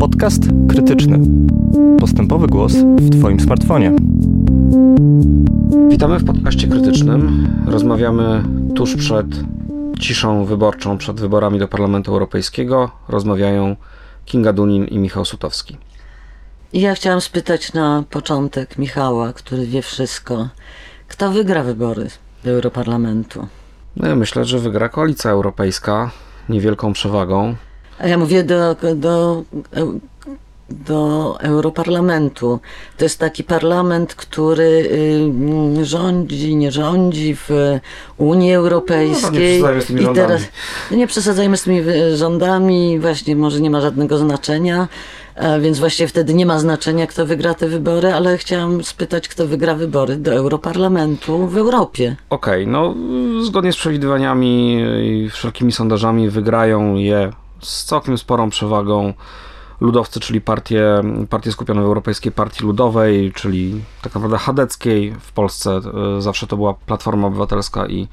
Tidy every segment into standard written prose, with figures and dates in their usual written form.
Podcast krytyczny. Postępowy głos w Twoim smartfonie. Witamy w podcaście krytycznym. Rozmawiamy tuż przed ciszą wyborczą, przed wyborami do Parlamentu Europejskiego. Rozmawiają Kinga Dunin i Michał Sutowski. Ja chciałam spytać na początek Michała, który wie wszystko. Kto wygra wybory do Europarlamentu? Ja myślę, że wygra koalicja europejska niewielką przewagą. A ja mówię do Europarlamentu. To jest taki parlament, który rządzi, nie rządzi w Unii Europejskiej. No, nie przesadzajmy z tymi rządami. Teraz, nie przesadzajmy z tymi rządami, właśnie może nie ma żadnego znaczenia, więc właśnie wtedy nie ma znaczenia, kto wygra te wybory, ale chciałam spytać, kto wygra wybory do Europarlamentu w Europie. Okej, no zgodnie z przewidywaniami i wszelkimi sondażami wygrają je z całkiem sporą przewagą ludowcy, czyli partie skupione w Europejskiej Partii Ludowej, czyli tak naprawdę chadeckiej. W Polsce zawsze to była Platforma Obywatelska i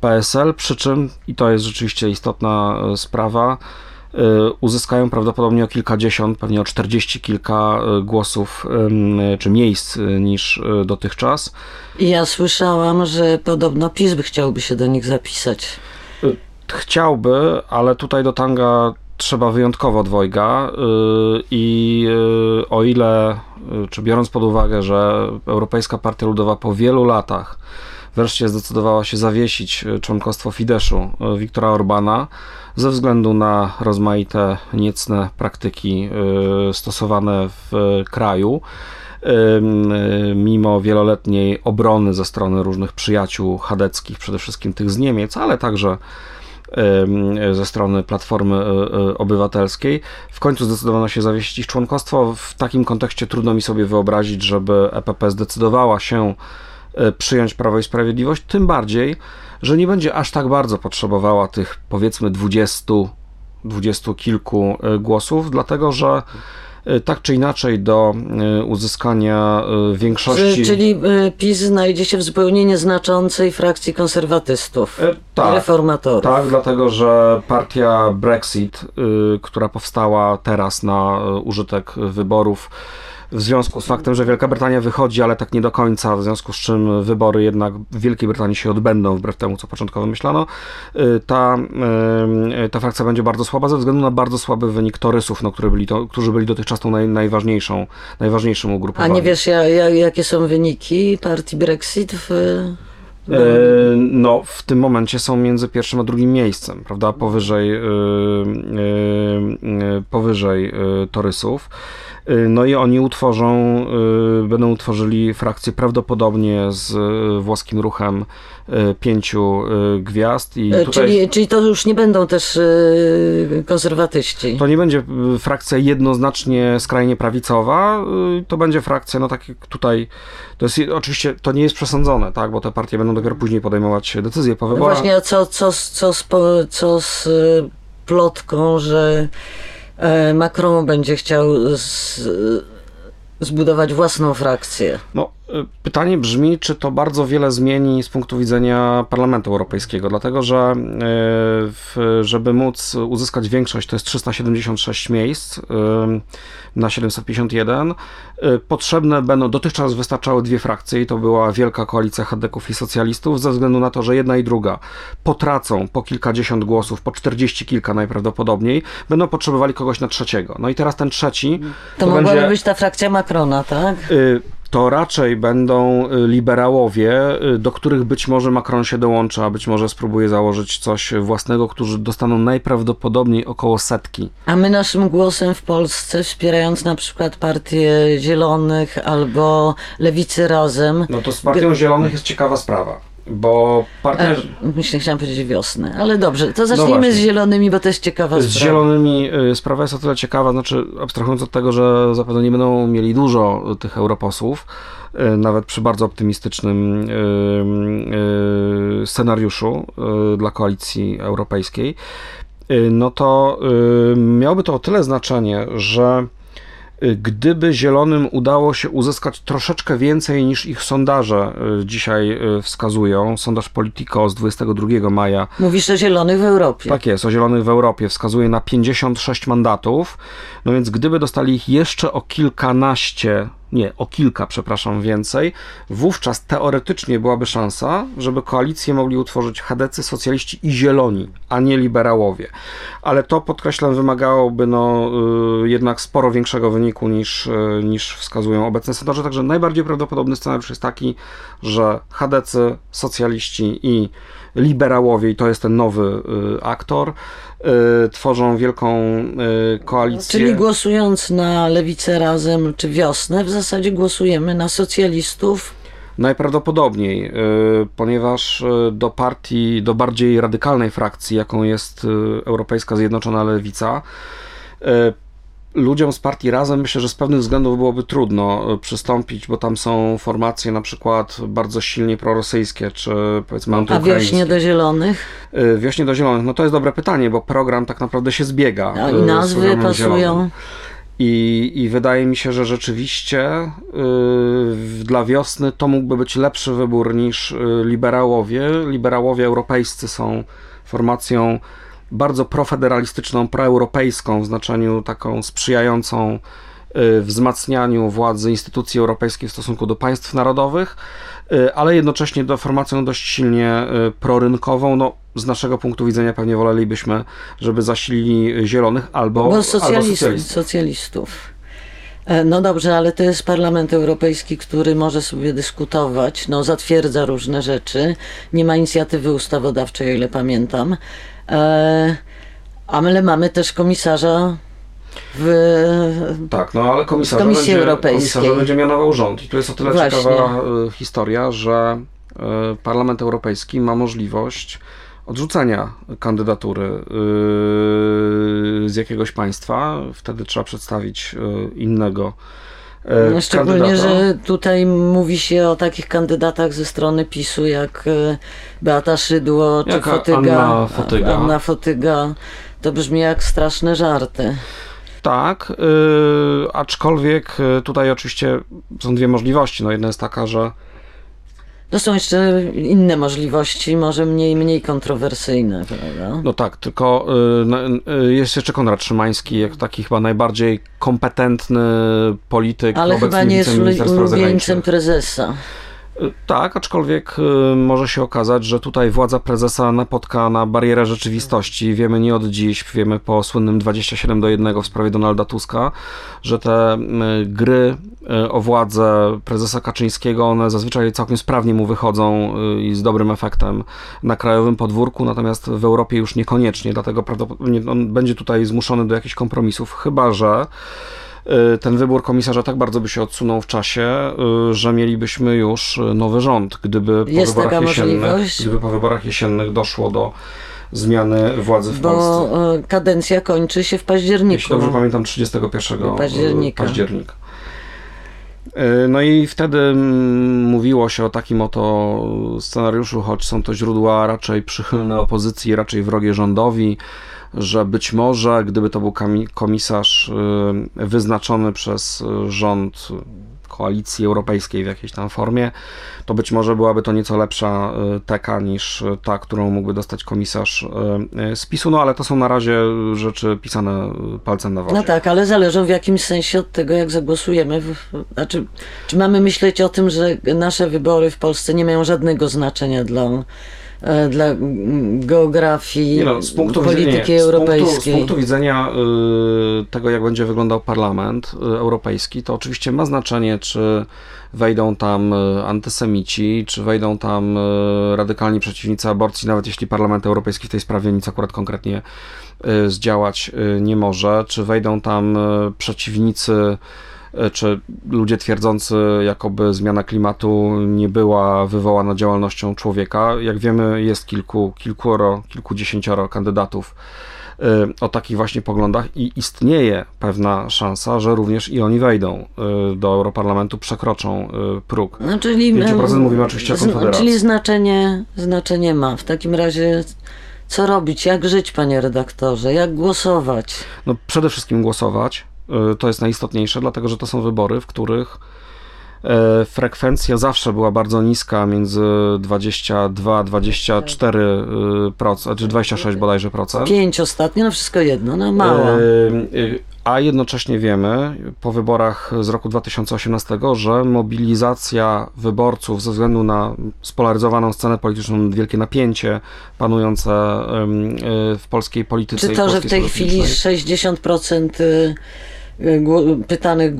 PSL, przy czym, i to jest rzeczywiście istotna sprawa, uzyskają prawdopodobnie o kilkadziesiąt, pewnie o 40 kilka głosów czy miejsc niż dotychczas. I ja słyszałam, że podobno PiS chciałby się do nich zapisać. Chciałby, ale tutaj do tanga trzeba wyjątkowo dwojga i o ile, czy biorąc pod uwagę, że Europejska Partia Ludowa po wielu latach wreszcie zdecydowała się zawiesić członkostwo Fideszu Viktora Orbána ze względu na rozmaite niecne praktyki stosowane w kraju, mimo wieloletniej obrony ze strony różnych przyjaciół chadeckich, przede wszystkim tych z Niemiec, ale także ze strony Platformy Obywatelskiej. W końcu zdecydowano się zawiesić ich członkostwo. W takim kontekście trudno mi sobie wyobrazić, żeby EPP zdecydowała się przyjąć Prawo i Sprawiedliwość, tym bardziej, że nie będzie aż tak bardzo potrzebowała tych, powiedzmy, 20 kilku głosów, dlatego że tak czy inaczej do uzyskania większości... Czyli PiS znajdzie się w zupełnie nieznaczącej frakcji konserwatystów i reformatorów. Tak, dlatego że partia Brexit, która powstała teraz na użytek wyborów, w związku z faktem, że Wielka Brytania wychodzi, ale tak nie do końca, w związku z czym wybory jednak w Wielkiej Brytanii się odbędą, wbrew temu, co początkowo myślano, ta frakcja będzie bardzo słaba ze względu na bardzo słaby wynik torysów, którzy byli dotychczas tą najważniejszym ugrupowaniem. A nie wiesz, jakie są wyniki partii Brexit No, w tym momencie są między pierwszym a drugim miejscem, prawda, powyżej torysów. No i oni będą utworzyli frakcję prawdopodobnie z włoskim ruchem 5 gwiazd. I tutaj... czyli to już nie będą też konserwatyści. To nie będzie frakcja jednoznacznie skrajnie prawicowa, to będzie frakcja, no tak jak tutaj, to jest, oczywiście to nie jest przesądzone, tak, bo te partie będą dopiero później podejmować decyzje po wyborach. No właśnie, a co z plotką, że Macron będzie chciał zbudować własną frakcję? No, pytanie brzmi, czy to bardzo wiele zmieni z punktu widzenia Parlamentu Europejskiego, dlatego że żeby móc uzyskać większość, to jest 376 miejsc na 751, potrzebne będą, dotychczas wystarczały dwie frakcje i to była wielka koalicja chadeków i socjalistów, ze względu na to, że jedna i druga potracą po kilkadziesiąt głosów, po 40 kilka najprawdopodobniej, będą potrzebowali kogoś na trzeciego. No i teraz ten trzeci... To mogłaby być ta frakcja Macrona, tak? To raczej będą liberałowie, do których być może Macron się dołączy, a być może spróbuje założyć coś własnego, którzy dostaną najprawdopodobniej około 100. A my naszym głosem w Polsce, wspierając na przykład Partię Zielonych albo Lewicy Razem... No to z Partią Zielonych jest ciekawa sprawa. Bo partnerzy... Myślę, chciałam powiedzieć Wiosnę, ale dobrze, to zacznijmy z Zielonymi, bo to jest ciekawa sprawa. Z Zielonymi sprawa jest o tyle ciekawa, znaczy abstrahując od tego, że zapewne nie będą mieli dużo tych europosłów, nawet przy bardzo optymistycznym scenariuszu dla koalicji europejskiej, no to miałoby to o tyle znaczenie, że Gdyby Zielonym udało się uzyskać troszeczkę więcej niż ich sondaże dzisiaj wskazują, sondaż Politico z 22 maja. Mówisz o Zielonych w Europie. Tak jest, o Zielonych w Europie wskazuje na 56 mandatów, no więc gdyby dostali ich jeszcze o kilka więcej, wówczas teoretycznie byłaby szansa, żeby koalicję mogli utworzyć chadecy, socjaliści i zieloni, a nie liberałowie. Ale to, podkreślam, wymagałoby jednak sporo większego wyniku niż wskazują obecne sondaże. Także najbardziej prawdopodobny scenariusz jest taki, że chadecy, socjaliści i liberałowie, i to jest ten nowy aktor, tworzą wielką koalicję. Czyli głosując na Lewicę Razem czy Wiosnę, w zasadzie głosujemy na socjalistów. Najprawdopodobniej, ponieważ do bardziej radykalnej frakcji, jaką jest Europejska Zjednoczona Lewica, ludziom z partii Razem myślę, że z pewnych względów byłoby trudno przystąpić, bo tam są formacje na przykład bardzo silnie prorosyjskie, czy powiedzmy antyukraińskie. A Wiośnie do Zielonych? Wiośnie do Zielonych, no to jest dobre pytanie, bo program tak naprawdę się zbiega. No i nazwy pasują. I wydaje mi się, że rzeczywiście dla Wiosny to mógłby być lepszy wybór niż liberałowie. Liberałowie europejscy są formacją bardzo profederalistyczną, proeuropejską, w znaczeniu taką sprzyjającą wzmacnianiu władzy instytucji europejskiej w stosunku do państw narodowych, ale jednocześnie formacją dość silnie prorynkową. No, z naszego punktu widzenia pewnie wolelibyśmy, żeby zasilili Zielonych albo socjalistów. No dobrze, ale to jest Parlament Europejski, który może sobie dyskutować, no zatwierdza różne rzeczy, nie ma inicjatywy ustawodawczej, o ile pamiętam. Ale mamy też komisarza ale komisarza będzie mianował rząd. I tu jest o tyle ciekawa historia, że Parlament Europejski ma możliwość odrzucenia kandydatury z jakiegoś państwa. Wtedy trzeba przedstawić innego kandydata. Szczególnie, że tutaj mówi się o takich kandydatach ze strony PiS-u jak Beata Szydło czy Anna Fotyga. To brzmi jak straszne żarty. Tak, aczkolwiek tutaj oczywiście są dwie możliwości. No jedna jest taka, że to są jeszcze inne możliwości, może mniej kontrowersyjne, prawda? No tak, tylko jest jeszcze Konrad Szymański, jak taki chyba najbardziej kompetentny polityk. Ale chyba nie jest ulubieńcem prezesa. Tak, aczkolwiek może się okazać, że tutaj władza prezesa napotka na barierę rzeczywistości. Wiemy nie od dziś, wiemy po słynnym 27:1 w sprawie Donalda Tuska, że te gry o władzę prezesa Kaczyńskiego, one zazwyczaj całkiem sprawnie mu wychodzą i z dobrym efektem na krajowym podwórku, natomiast w Europie już niekoniecznie, dlatego prawdopodobnie on będzie tutaj zmuszony do jakichś kompromisów, chyba że ten wybór komisarza tak bardzo by się odsunął w czasie, że mielibyśmy już nowy rząd, gdyby po wyborach jesiennych doszło do zmiany władzy w Polsce. Bo kadencja kończy się w październiku. Jeśli dobrze pamiętam, 31 października. No i wtedy mówiło się o takim oto scenariuszu, choć są to źródła raczej przychylne opozycji, raczej wrogie rządowi, że być może, gdyby to był komisarz wyznaczony przez rząd koalicji europejskiej w jakiejś tam formie, to być może byłaby to nieco lepsza teka niż ta, którą mógłby dostać komisarz z PiS-u, no ale to są na razie rzeczy pisane palcem na wodzie. No tak, ale zależą w jakimś sensie od tego, jak zagłosujemy. Znaczy, czy mamy myśleć o tym, że nasze wybory w Polsce nie mają żadnego znaczenia dla geografii, polityki europejskiej. Z punktu widzenia tego, jak będzie wyglądał Parlament Europejski, to oczywiście ma znaczenie, czy wejdą tam antysemici, czy wejdą tam radykalni przeciwnicy aborcji, nawet jeśli Parlament Europejski w tej sprawie nic akurat konkretnie zdziałać nie może, czy wejdą tam przeciwnicy czy ludzie twierdzący, jakoby zmiana klimatu nie była wywołana działalnością człowieka. Jak wiemy, jest kilkudziesięcioro kandydatów o takich właśnie poglądach i istnieje pewna szansa, że również i oni wejdą do Europarlamentu, przekroczą próg. No, czyli 5% mówimy oczywiście o Konfederacji. Czyli znaczenie ma. W takim razie co robić? Jak żyć, panie redaktorze? Jak głosować? No, przede wszystkim głosować. to jest najistotniejsze, dlatego że to są wybory, w których frekwencja zawsze była bardzo niska, między 22-24%, czy 26 bodajże procent. 5 ostatnio, no wszystko jedno, no mało. A jednocześnie wiemy po wyborach z roku 2018, że mobilizacja wyborców ze względu na spolaryzowaną scenę polityczną, wielkie napięcie panujące w polskiej polityce. Czy to, że w tej chwili 60% pytanych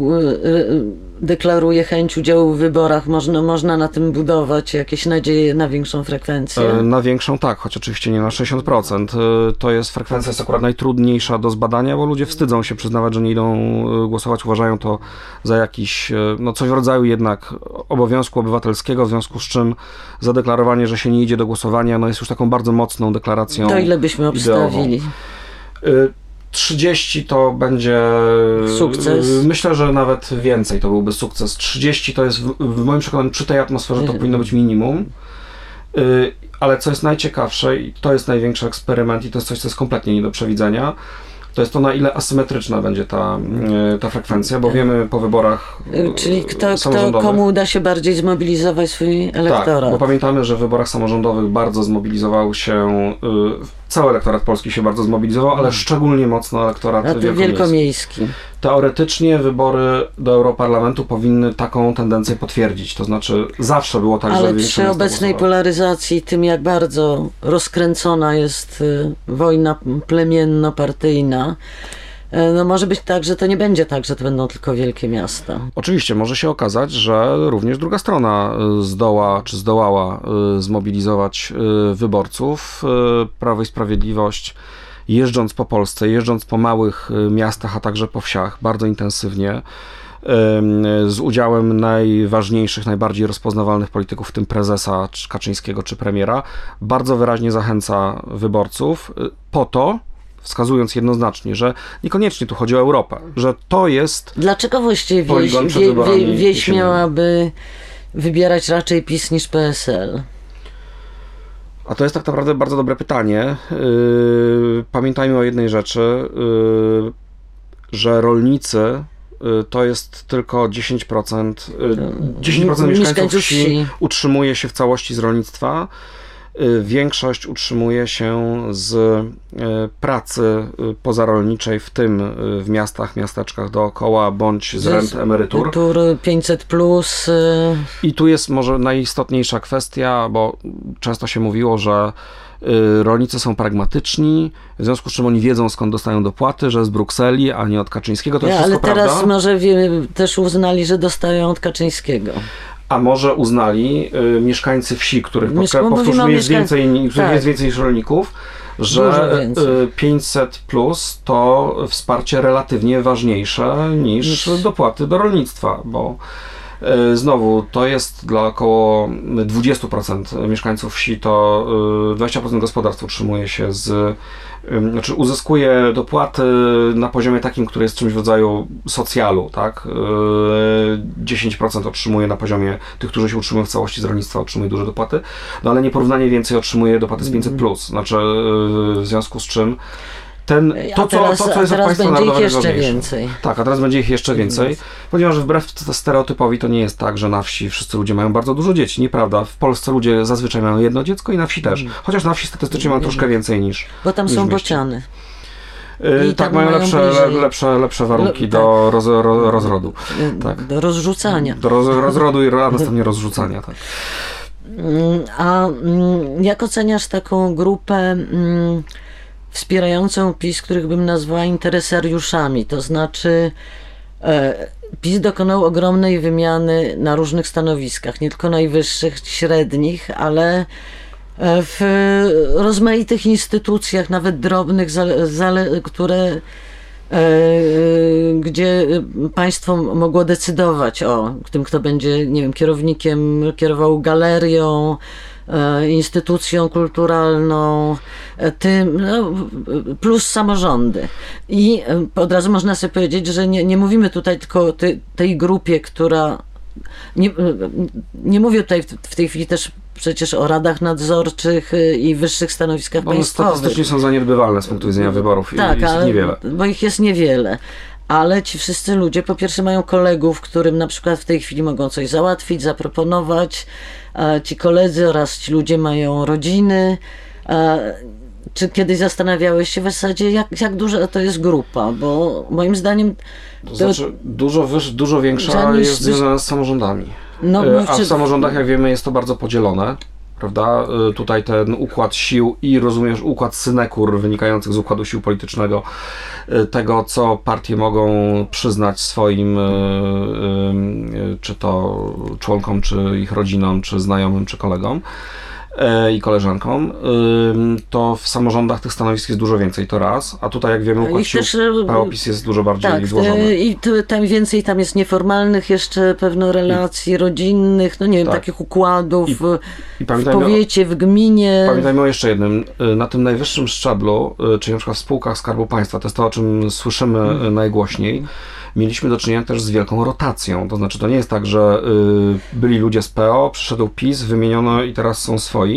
deklaruje chęć udziału w wyborach. Można na tym budować jakieś nadzieje na większą frekwencję? Na większą tak, choć oczywiście nie na 60%. To jest frekwencja akurat najtrudniejsza do zbadania, bo ludzie wstydzą się przyznawać, że nie idą głosować. Uważają to za jakiś, no coś w rodzaju jednak obowiązku obywatelskiego, w związku z czym zadeklarowanie, że się nie idzie do głosowania, no jest już taką bardzo mocną deklaracją. To ile byśmy obstawili? 30 to będzie sukces. Myślę, że nawet więcej to byłby sukces. 30 to jest w moim przekonaniu przy tej atmosferze to powinno być minimum. Ale co jest najciekawsze i to jest największy eksperyment i to jest coś, co jest kompletnie nie do przewidzenia, to jest to, na ile asymetryczna będzie ta frekwencja, bo wiemy po wyborach czyli kto komu uda się bardziej zmobilizować swój elektorat. Tak, bo pamiętamy, że w wyborach samorządowych bardzo zmobilizował się, cały elektorat polski się bardzo zmobilizował, ale szczególnie mocno elektorat wielkomiejski. Teoretycznie wybory do Europarlamentu powinny taką tendencję potwierdzić, to znaczy zawsze było tak, ale że przy obecnej polaryzacji, tym jak bardzo rozkręcona jest wojna plemienno-partyjna, no może być tak, że to nie będzie tak, że to będą tylko wielkie miasta. Oczywiście, może się okazać, że również druga strona zdoła, czy zdołała zmobilizować wyborców. Prawo i Sprawiedliwość, jeżdżąc po Polsce, jeżdżąc po małych miastach, a także po wsiach bardzo intensywnie, z udziałem najważniejszych, najbardziej rozpoznawalnych polityków, w tym prezesa Kaczyńskiego czy premiera, bardzo wyraźnie zachęca wyborców po to, wskazując jednoznacznie, że niekoniecznie tu chodzi o Europę, że to jest... Dlaczego właściwie wieś miałaby wybierać raczej PiS niż PSL? A to jest tak naprawdę bardzo dobre pytanie. Pamiętajmy o jednej rzeczy, że rolnicy to jest tylko 10% mieszkańców wsi utrzymuje się w całości z rolnictwa. Większość utrzymuje się z pracy pozarolniczej, w tym w miastach, miasteczkach dookoła, bądź z rent, emerytur. Emerytury 500+. I tu jest może najistotniejsza kwestia, bo często się mówiło, że rolnicy są pragmatyczni, w związku z czym oni wiedzą, skąd dostają dopłaty, że z Brukseli, a nie od Kaczyńskiego. To jest wszystko prawda. Ale teraz może też uznali, że dostają od Kaczyńskiego. A może uznali mieszkańcy wsi, których powtórzmy jest więcej niż rolników, że 500+ to wsparcie relatywnie ważniejsze niż dopłaty do rolnictwa, bo znowu to jest dla około 20% mieszkańców wsi, to 20% gospodarstw utrzymuje się znaczy uzyskuje dopłaty na poziomie takim, który jest czymś w rodzaju socjalu, tak? 10% otrzymuje na poziomie tych, którzy się utrzymują w całości z rolnictwa, otrzymuje duże dopłaty, no ale nieporównanie więcej otrzymuje dopłaty z 500+, znaczy w związku z czym co jest od państwa narodowego jeszcze więcej. Tak, a teraz będzie ich jeszcze więcej, ponieważ wbrew stereotypowi to nie jest tak, że na wsi wszyscy ludzie mają bardzo dużo dzieci. Nieprawda, w Polsce ludzie zazwyczaj mają jedno dziecko i na wsi też. Chociaż na wsi statystycznie mają troszkę więcej niż bo tam niż są bociany. Tak, mają lepsze warunki do rozrodu. Tak. Do rozrzucania. Do rozrodu i następnie rozrzucania, tak. A jak oceniasz taką grupę wspierającą PiS, których bym nazwała interesariuszami, to znaczy PiS dokonał ogromnej wymiany na różnych stanowiskach, nie tylko najwyższych, średnich, ale w rozmaitych instytucjach, nawet drobnych, które gdzie państwo mogło decydować o tym, kto będzie, nie wiem, kierownikiem, kierował galerią, instytucją kulturalną, plus samorządy. I od razu można sobie powiedzieć, że nie mówimy tutaj tylko o tej grupie, która... Nie mówię tutaj w tej chwili też przecież o radach nadzorczych i wyższych stanowiskach państwowych. One statystycznie są zaniedbywalne z punktu widzenia wyborów, tak, i jest niewiele. Bo ich jest niewiele. ale ci wszyscy ludzie po pierwsze mają kolegów, którym na przykład w tej chwili mogą coś załatwić, zaproponować. Ci koledzy oraz ci ludzie mają rodziny. Czy kiedyś zastanawiałeś się w zasadzie, jak duża to jest grupa? Bo moim zdaniem... To znaczy, dużo większa jest związana z samorządami. No, a w samorządach, jak wiemy, jest to bardzo podzielone. Prawda? Tutaj ten układ sił i rozumiesz układ synekur wynikających z układu sił politycznego, tego co partie mogą przyznać swoim czy to członkom, czy ich rodzinom, czy znajomym, czy kolegom i koleżankom, to w samorządach tych stanowisk jest dużo więcej, to raz, a tutaj jak wiemy układ sił, PO-PiS jest dużo bardziej złożony. I tam więcej jest nieformalnych jeszcze pewno relacji rodzinnych, no nie wiem, takich układów w powiecie, w gminie. Pamiętajmy o jeszcze jednym, na tym najwyższym szczeblu, czyli na przykład w spółkach Skarbu Państwa, to jest to, o czym słyszymy najgłośniej, mieliśmy do czynienia też z wielką rotacją, to znaczy to nie jest tak, że byli ludzie z PO, przyszedł PiS, wymieniono i teraz są swoi,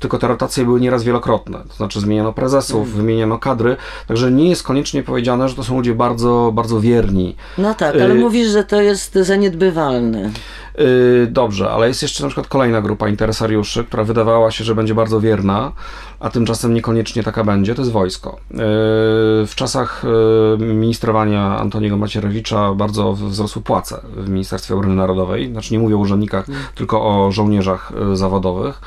tylko te rotacje były nieraz wielokrotne, to znaczy zmieniano prezesów, wymieniano kadry, także nie jest koniecznie powiedziane, że to są ludzie bardzo, bardzo wierni. No tak, ale mówisz, że to jest zaniedbywalne. Dobrze, ale jest jeszcze na przykład kolejna grupa interesariuszy, która wydawała się, że będzie bardzo wierna, a tymczasem niekoniecznie taka będzie, to jest wojsko. W czasach ministrowania Antoniego Macierewicza bardzo wzrosły płace w Ministerstwie Obrony Narodowej, znaczy nie mówię o urzędnikach, tylko o żołnierzach zawodowych.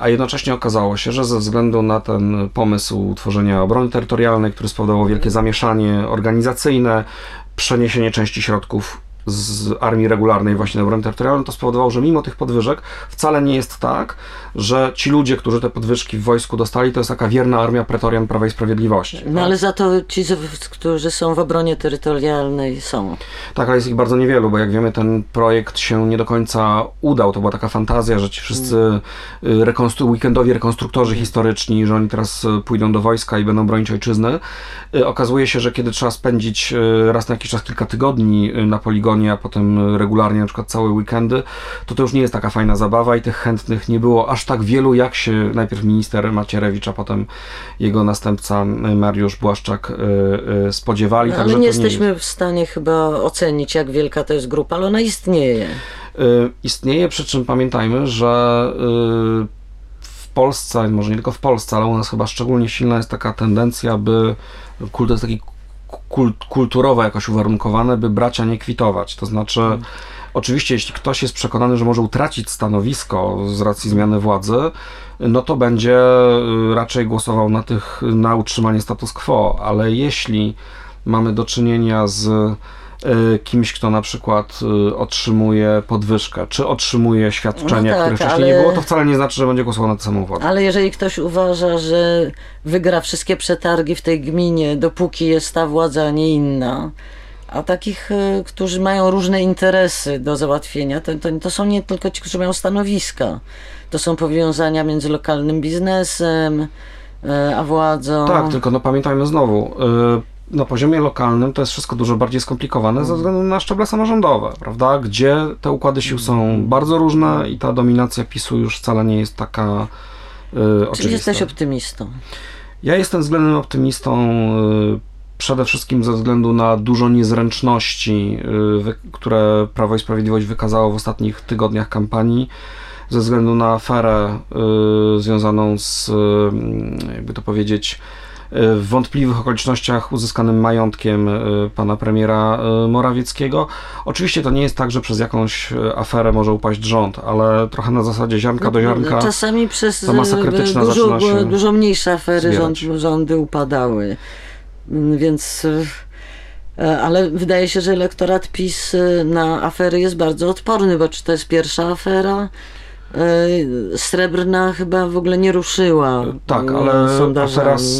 A jednocześnie okazało się, że ze względu na ten pomysł utworzenia obrony terytorialnej, który spowodował wielkie zamieszanie organizacyjne, przeniesienie części środków z armii regularnej właśnie na obronę terytorialną, to spowodowało, że mimo tych podwyżek wcale nie jest tak, że ci ludzie, którzy te podwyżki w wojsku dostali, to jest taka wierna armia pretorian Prawa i Sprawiedliwości. No tak? Ale za to ci, którzy są w obronie terytorialnej są. Tak, ale jest ich bardzo niewielu, bo jak wiemy, ten projekt się nie do końca udał. To była taka fantazja, że ci wszyscy weekendowi rekonstruktorzy historyczni, że oni teraz pójdą do wojska i będą bronić ojczyzny. Okazuje się, że kiedy trzeba spędzić raz na jakiś czas kilka tygodni na poligonie, a potem regularnie na przykład całe weekendy, to już nie jest taka fajna zabawa i tych chętnych nie było aż tak wielu, jak się najpierw minister Macierewicz, a potem jego następca Mariusz Błaszczak spodziewali. No, także my nie jesteśmy w stanie chyba ocenić, jak wielka to jest grupa, ale ona istnieje. Istnieje, przy czym pamiętajmy, że w Polsce, może nie tylko w Polsce, ale u nas chyba szczególnie silna jest taka tendencja, by kult jest taki kulturowo jakoś uwarunkowane, by bracia nie kwitować. To znaczy, oczywiście, jeśli ktoś jest przekonany, że może utracić stanowisko z racji zmiany władzy, no to będzie raczej głosował na utrzymanie status quo, ale jeśli mamy do czynienia z kimś, kto na przykład otrzymuje podwyżkę, czy otrzymuje świadczenie, no tak, które wcześniej nie było, to wcale nie znaczy, że będzie głosował na tę samą władzę. Ale jeżeli ktoś uważa, że wygra wszystkie przetargi w tej gminie, dopóki jest ta władza, a nie inna, a takich, którzy mają różne interesy do załatwienia, to są nie tylko ci, którzy mają stanowiska. To są powiązania między lokalnym biznesem, a władzą. Tak, tylko pamiętajmy znowu, na poziomie lokalnym to jest wszystko dużo bardziej skomplikowane ze względu na szczeble samorządowe, prawda? Gdzie te układy sił są bardzo różne i ta dominacja PiS-u już wcale nie jest taka oczywista. Czy jesteś optymistą? Ja jestem względnym optymistą przede wszystkim ze względu na dużo niezręczności, które Prawo i Sprawiedliwość wykazało w ostatnich tygodniach kampanii, ze względu na aferę związaną z, jakby to powiedzieć, w wątpliwych okolicznościach uzyskanym majątkiem pana premiera Morawieckiego. Oczywiście to nie jest tak, że przez jakąś aferę może upaść rząd, ale trochę na zasadzie ziarnka do ziarnka. Czasami przez dużo mniejsze afery rządy upadały. Więc... Ale wydaje się, że elektorat PiS na afery jest bardzo odporny, bo czy to jest pierwsza afera? Srebrna chyba w ogóle nie ruszyła. Tak, ale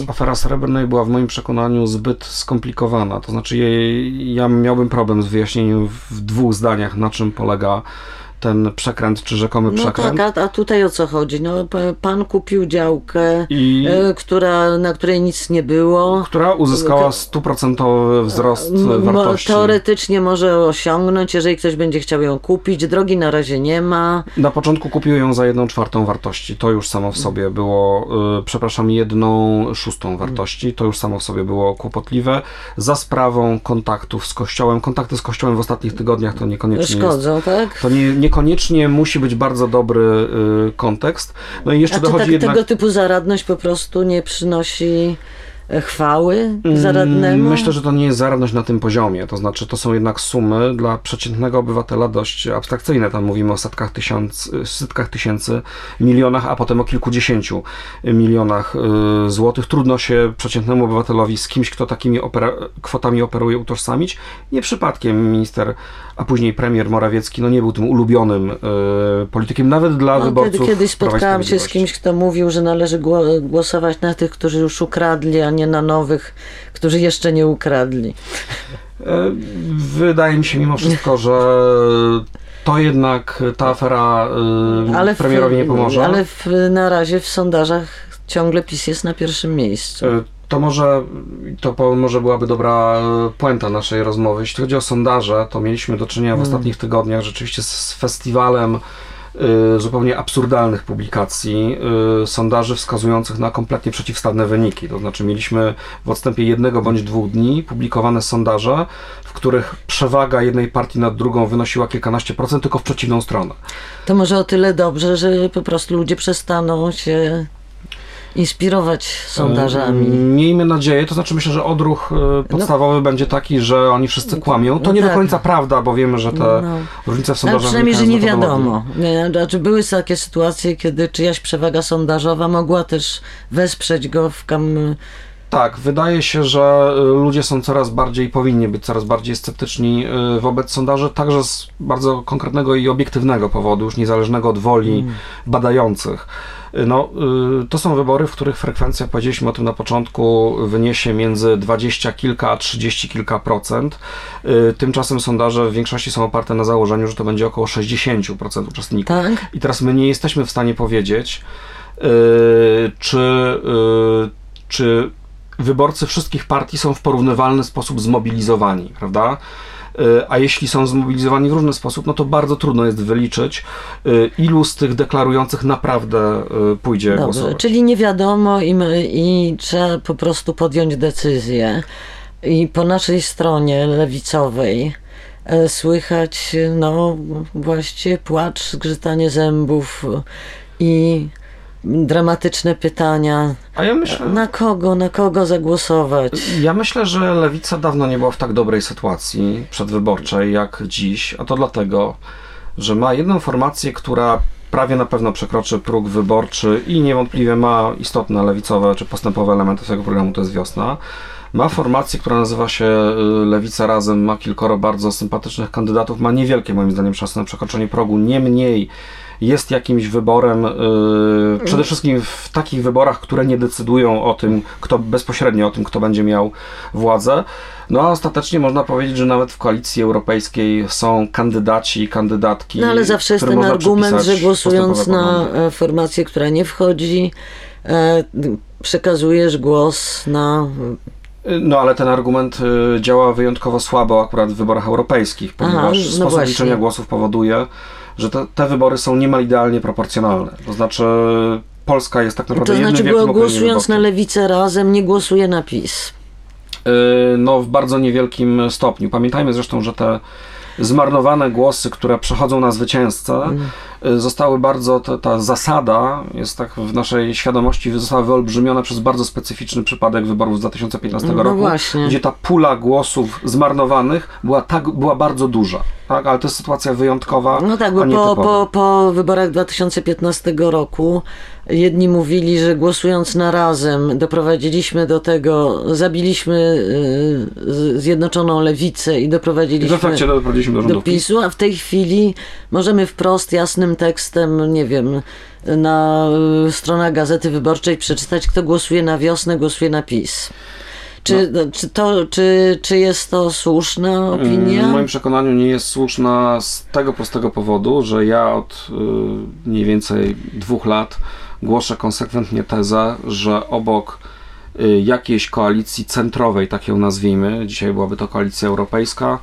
afera Srebrnej była w moim przekonaniu zbyt skomplikowana. To znaczy ja miałbym problem z wyjaśnieniem w dwóch zdaniach, na czym polega ten przekręt, czy rzekomy przekręt. No tak, a tutaj o co chodzi? No, pan kupił działkę, na której nic nie było. Która uzyskała 100% wzrost wartości. Teoretycznie może osiągnąć, jeżeli ktoś będzie chciał ją kupić. Drogi na razie nie ma. Na początku kupił ją za 1/4 wartości. To już samo w sobie było, przepraszam, 1/6 wartości. To już samo w sobie było kłopotliwe. Za sprawą kontaktów z Kościołem. Kontakty z Kościołem w ostatnich tygodniach to niekoniecznie szkodzą, jest, tak? To niekoniecznie musi być bardzo dobry kontekst. No i jeszcze dochodzi jednak... Tego typu zaradność po prostu nie przynosi chwały zaradnemu? Myślę, że to nie jest zaradność na tym poziomie. To znaczy, to są jednak sumy dla przeciętnego obywatela dość abstrakcyjne. Tam mówimy o setkach tysięcy, milionach, a potem o kilkudziesięciu milionach złotych. Trudno się przeciętnemu obywatelowi z kimś, kto takimi kwotami operuje, utożsamić. Nie przypadkiem minister, a później premier Morawiecki, no nie był tym ulubionym politykiem, nawet dla wyborców. Kiedyś spotkałam się z kimś, kto mówił, że należy głosować na tych, którzy już ukradli, a nie na nowych, którzy jeszcze nie ukradli. Wydaje mi się mimo wszystko, że to jednak ta afera premierowi nie pomoże. Ale na razie w sondażach ciągle PiS jest na pierwszym miejscu. To może byłaby dobra puenta naszej rozmowy. Jeśli chodzi o sondaże, to mieliśmy do czynienia w ostatnich tygodniach rzeczywiście z festiwalem zupełnie absurdalnych publikacji, sondaży wskazujących na kompletnie przeciwstawne wyniki. To znaczy mieliśmy w odstępie 1 bądź 2 dni publikowane sondaże, w których przewaga jednej partii nad drugą wynosiła kilkanaście procent, tylko w przeciwną stronę. To może o tyle dobrze, że po prostu ludzie przestaną się inspirować sondażami. Miejmy nadzieję, to znaczy myślę, że odruch podstawowy będzie taki, że oni wszyscy kłamią. To nie do końca prawda, bo wiemy, że te różnice w sondażach... Przynajmniej, że nie wiadomo. Znaczy, były takie sytuacje, kiedy czyjaś przewaga sondażowa mogła też wesprzeć go w Tak, wydaje się, że ludzie są powinni być coraz bardziej sceptyczni wobec sondaży, także z bardzo konkretnego i obiektywnego powodu, już niezależnego od woli badających. No, to są wybory, w których frekwencja, powiedzieliśmy o tym na początku, wyniesie między 20 kilka a 30 kilka procent. Tymczasem sondaże w większości są oparte na założeniu, że to będzie około 60% uczestników. Tak? I teraz my nie jesteśmy w stanie powiedzieć, czy wyborcy wszystkich partii są w porównywalny sposób zmobilizowani, prawda? A jeśli są zmobilizowani w różny sposób, no to bardzo trudno jest wyliczyć, ilu z tych deklarujących naprawdę pójdzie głosować. Czyli nie wiadomo i trzeba po prostu podjąć decyzję. I po naszej stronie lewicowej słychać właściwie płacz, zgrzytanie zębów i dramatyczne pytania. A ja myślę, na kogo zagłosować? Ja myślę, że Lewica dawno nie była w tak dobrej sytuacji przedwyborczej jak dziś, a to dlatego, że ma jedną formację, która prawie na pewno przekroczy próg wyborczy i niewątpliwie ma istotne lewicowe czy postępowe elementy swojego programu, to jest Wiosna. Ma formację, która nazywa się Lewica Razem, ma kilkoro bardzo sympatycznych kandydatów, ma niewielkie moim zdaniem szanse na przekroczenie progu, niemniej jest jakimś wyborem, przede wszystkim w takich wyborach, które nie decydują o tym, kto będzie miał władzę. No a ostatecznie można powiedzieć, że nawet w koalicji europejskiej są kandydaci i kandydatki. No ale zawsze jest ten argument, że głosując na formację, która nie wchodzi, przekazujesz głos na... No ale ten argument działa wyjątkowo słabo akurat w wyborach europejskich, ponieważ sposób liczenia głosów powoduje, że te wybory są niemal idealnie proporcjonalne. To znaczy Polska jest tak naprawdę jednym wielkim okręgiem wyborczym. To znaczy głosując na Lewicę Razem nie głosuje na PiS. W bardzo niewielkim stopniu. Pamiętajmy zresztą, że te zmarnowane głosy, które przechodzą na zwycięzcę, zostały bardzo, ta zasada jest tak w naszej świadomości, została wyolbrzymiona przez bardzo specyficzny przypadek wyborów z 2015 roku, właśnie, gdzie ta pula głosów zmarnowanych była bardzo duża, tak? Ale to jest sytuacja wyjątkowa, bo po wyborach 2015 roku jedni mówili, że głosując na Razem doprowadziliśmy do tego, zabiliśmy Zjednoczoną Lewicę i doprowadziliśmy do PiS-u, a w tej chwili możemy wprost, jasnym tekstem, nie wiem, na stronach Gazety Wyborczej przeczytać, kto głosuje na Wiosnę, głosuje na PiS. Czy jest to słuszna opinia? W moim przekonaniu nie jest słuszna z tego prostego powodu, że ja od mniej więcej 2 lat głoszę konsekwentnie tezę, że obok jakiejś koalicji centrowej, tak ją nazwijmy, dzisiaj byłaby to koalicja europejska,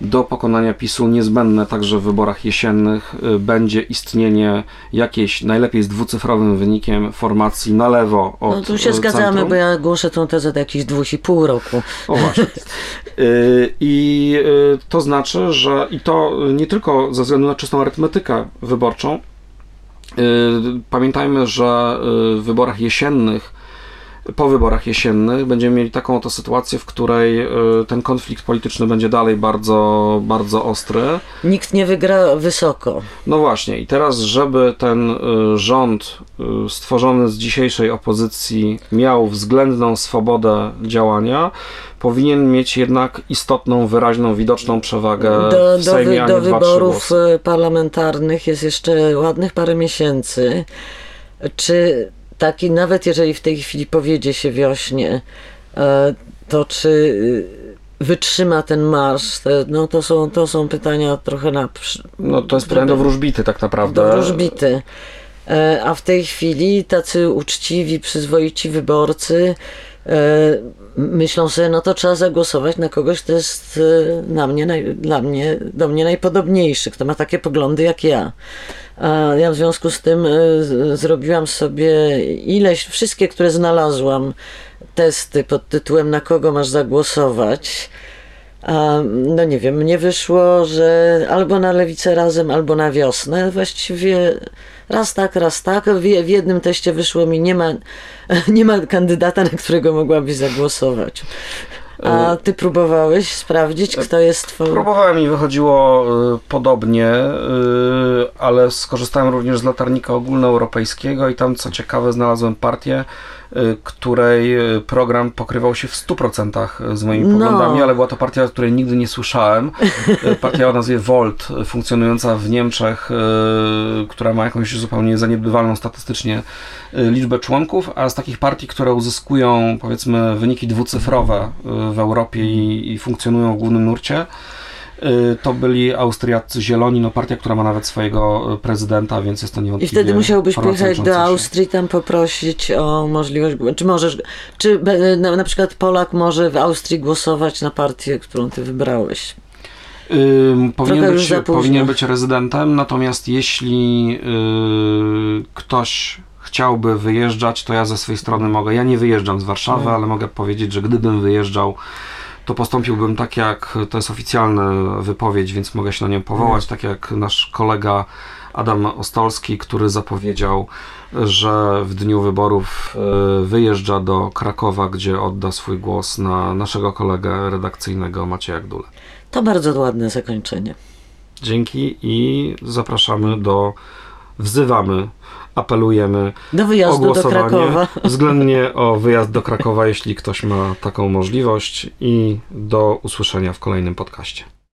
do pokonania PiS-u niezbędne także w wyborach jesiennych będzie istnienie jakiejś, najlepiej z dwucyfrowym wynikiem, formacji na lewo od centrum. No tu się zgadzamy, bo ja głoszę tą tezę od jakichś 2,5 roku. O właśnie. I to znaczy, że i to nie tylko ze względu na czystą arytmetykę wyborczą. Pamiętajmy, że w wyborach jesiennych, po wyborach jesiennych będziemy mieli taką oto sytuację, w której ten konflikt polityczny będzie dalej bardzo, bardzo ostry. Nikt nie wygra wysoko. No właśnie. I teraz, żeby ten rząd stworzony z dzisiejszej opozycji miał względną swobodę działania, powinien mieć jednak istotną, wyraźną, widoczną przewagę w Sejmie, do wyborów parlamentarnych jest jeszcze ładnych parę miesięcy. Czy taki, nawet jeżeli w tej chwili powiedzie się Wiośnie, to czy wytrzyma ten marsz? No to są pytania trochę na... No to jest pytanie do wróżbity tak naprawdę. Do wróżbity. A w tej chwili tacy uczciwi, przyzwoici wyborcy myślą sobie, no to trzeba zagłosować na kogoś, kto jest do mnie najpodobniejszy, kto ma takie poglądy jak ja. A ja w związku z tym zrobiłam sobie wszystkie, które znalazłam, testy pod tytułem na kogo masz zagłosować. No nie wiem, mnie wyszło, że albo na Lewicę Razem, albo na Wiosnę. Właściwie raz tak, w jednym teście wyszło mi, nie ma kandydata, na którego mogłabyś zagłosować. A ty próbowałeś sprawdzić, kto jest twoim... Próbowałem i wychodziło podobnie, ale skorzystałem również z latarnika ogólnoeuropejskiego i tam, co ciekawe, znalazłem partię, której program pokrywał się w 100% z moimi poglądami, ale była to partia, o której nigdy nie słyszałem. Partia o nazwie Volt, funkcjonująca w Niemczech, która ma jakąś zupełnie zaniedbywalną statystycznie liczbę członków, a z takich partii, które uzyskują, powiedzmy, wyniki dwucyfrowe w Europie i funkcjonują w głównym nurcie, to byli Austriaccy Zieloni, no partia, która ma nawet swojego prezydenta, więc jest to niewątpliwie... I wtedy musiałbyś pojechać do Austrii, tam poprosić o możliwość... Czy na przykład Polak może w Austrii głosować na partię, którą ty wybrałeś? Powinien być rezydentem, natomiast jeśli ktoś chciałby wyjeżdżać, to ja ze swojej strony mogę. Ja nie wyjeżdżam z Warszawy, ale mogę powiedzieć, że gdybym wyjeżdżał, to postąpiłbym tak jak, to jest oficjalna wypowiedź, więc mogę się na nią powołać, tak jak nasz kolega Adam Ostolski, który zapowiedział, że w dniu wyborów wyjeżdża do Krakowa, gdzie odda swój głos na naszego kolegę redakcyjnego Macieja Gdule. To bardzo ładne zakończenie. Dzięki i wzywamy, apelujemy do wyjazdu do Krakowa. Względnie o wyjazd do Krakowa, jeśli ktoś ma taką możliwość, i do usłyszenia w kolejnym podcaście.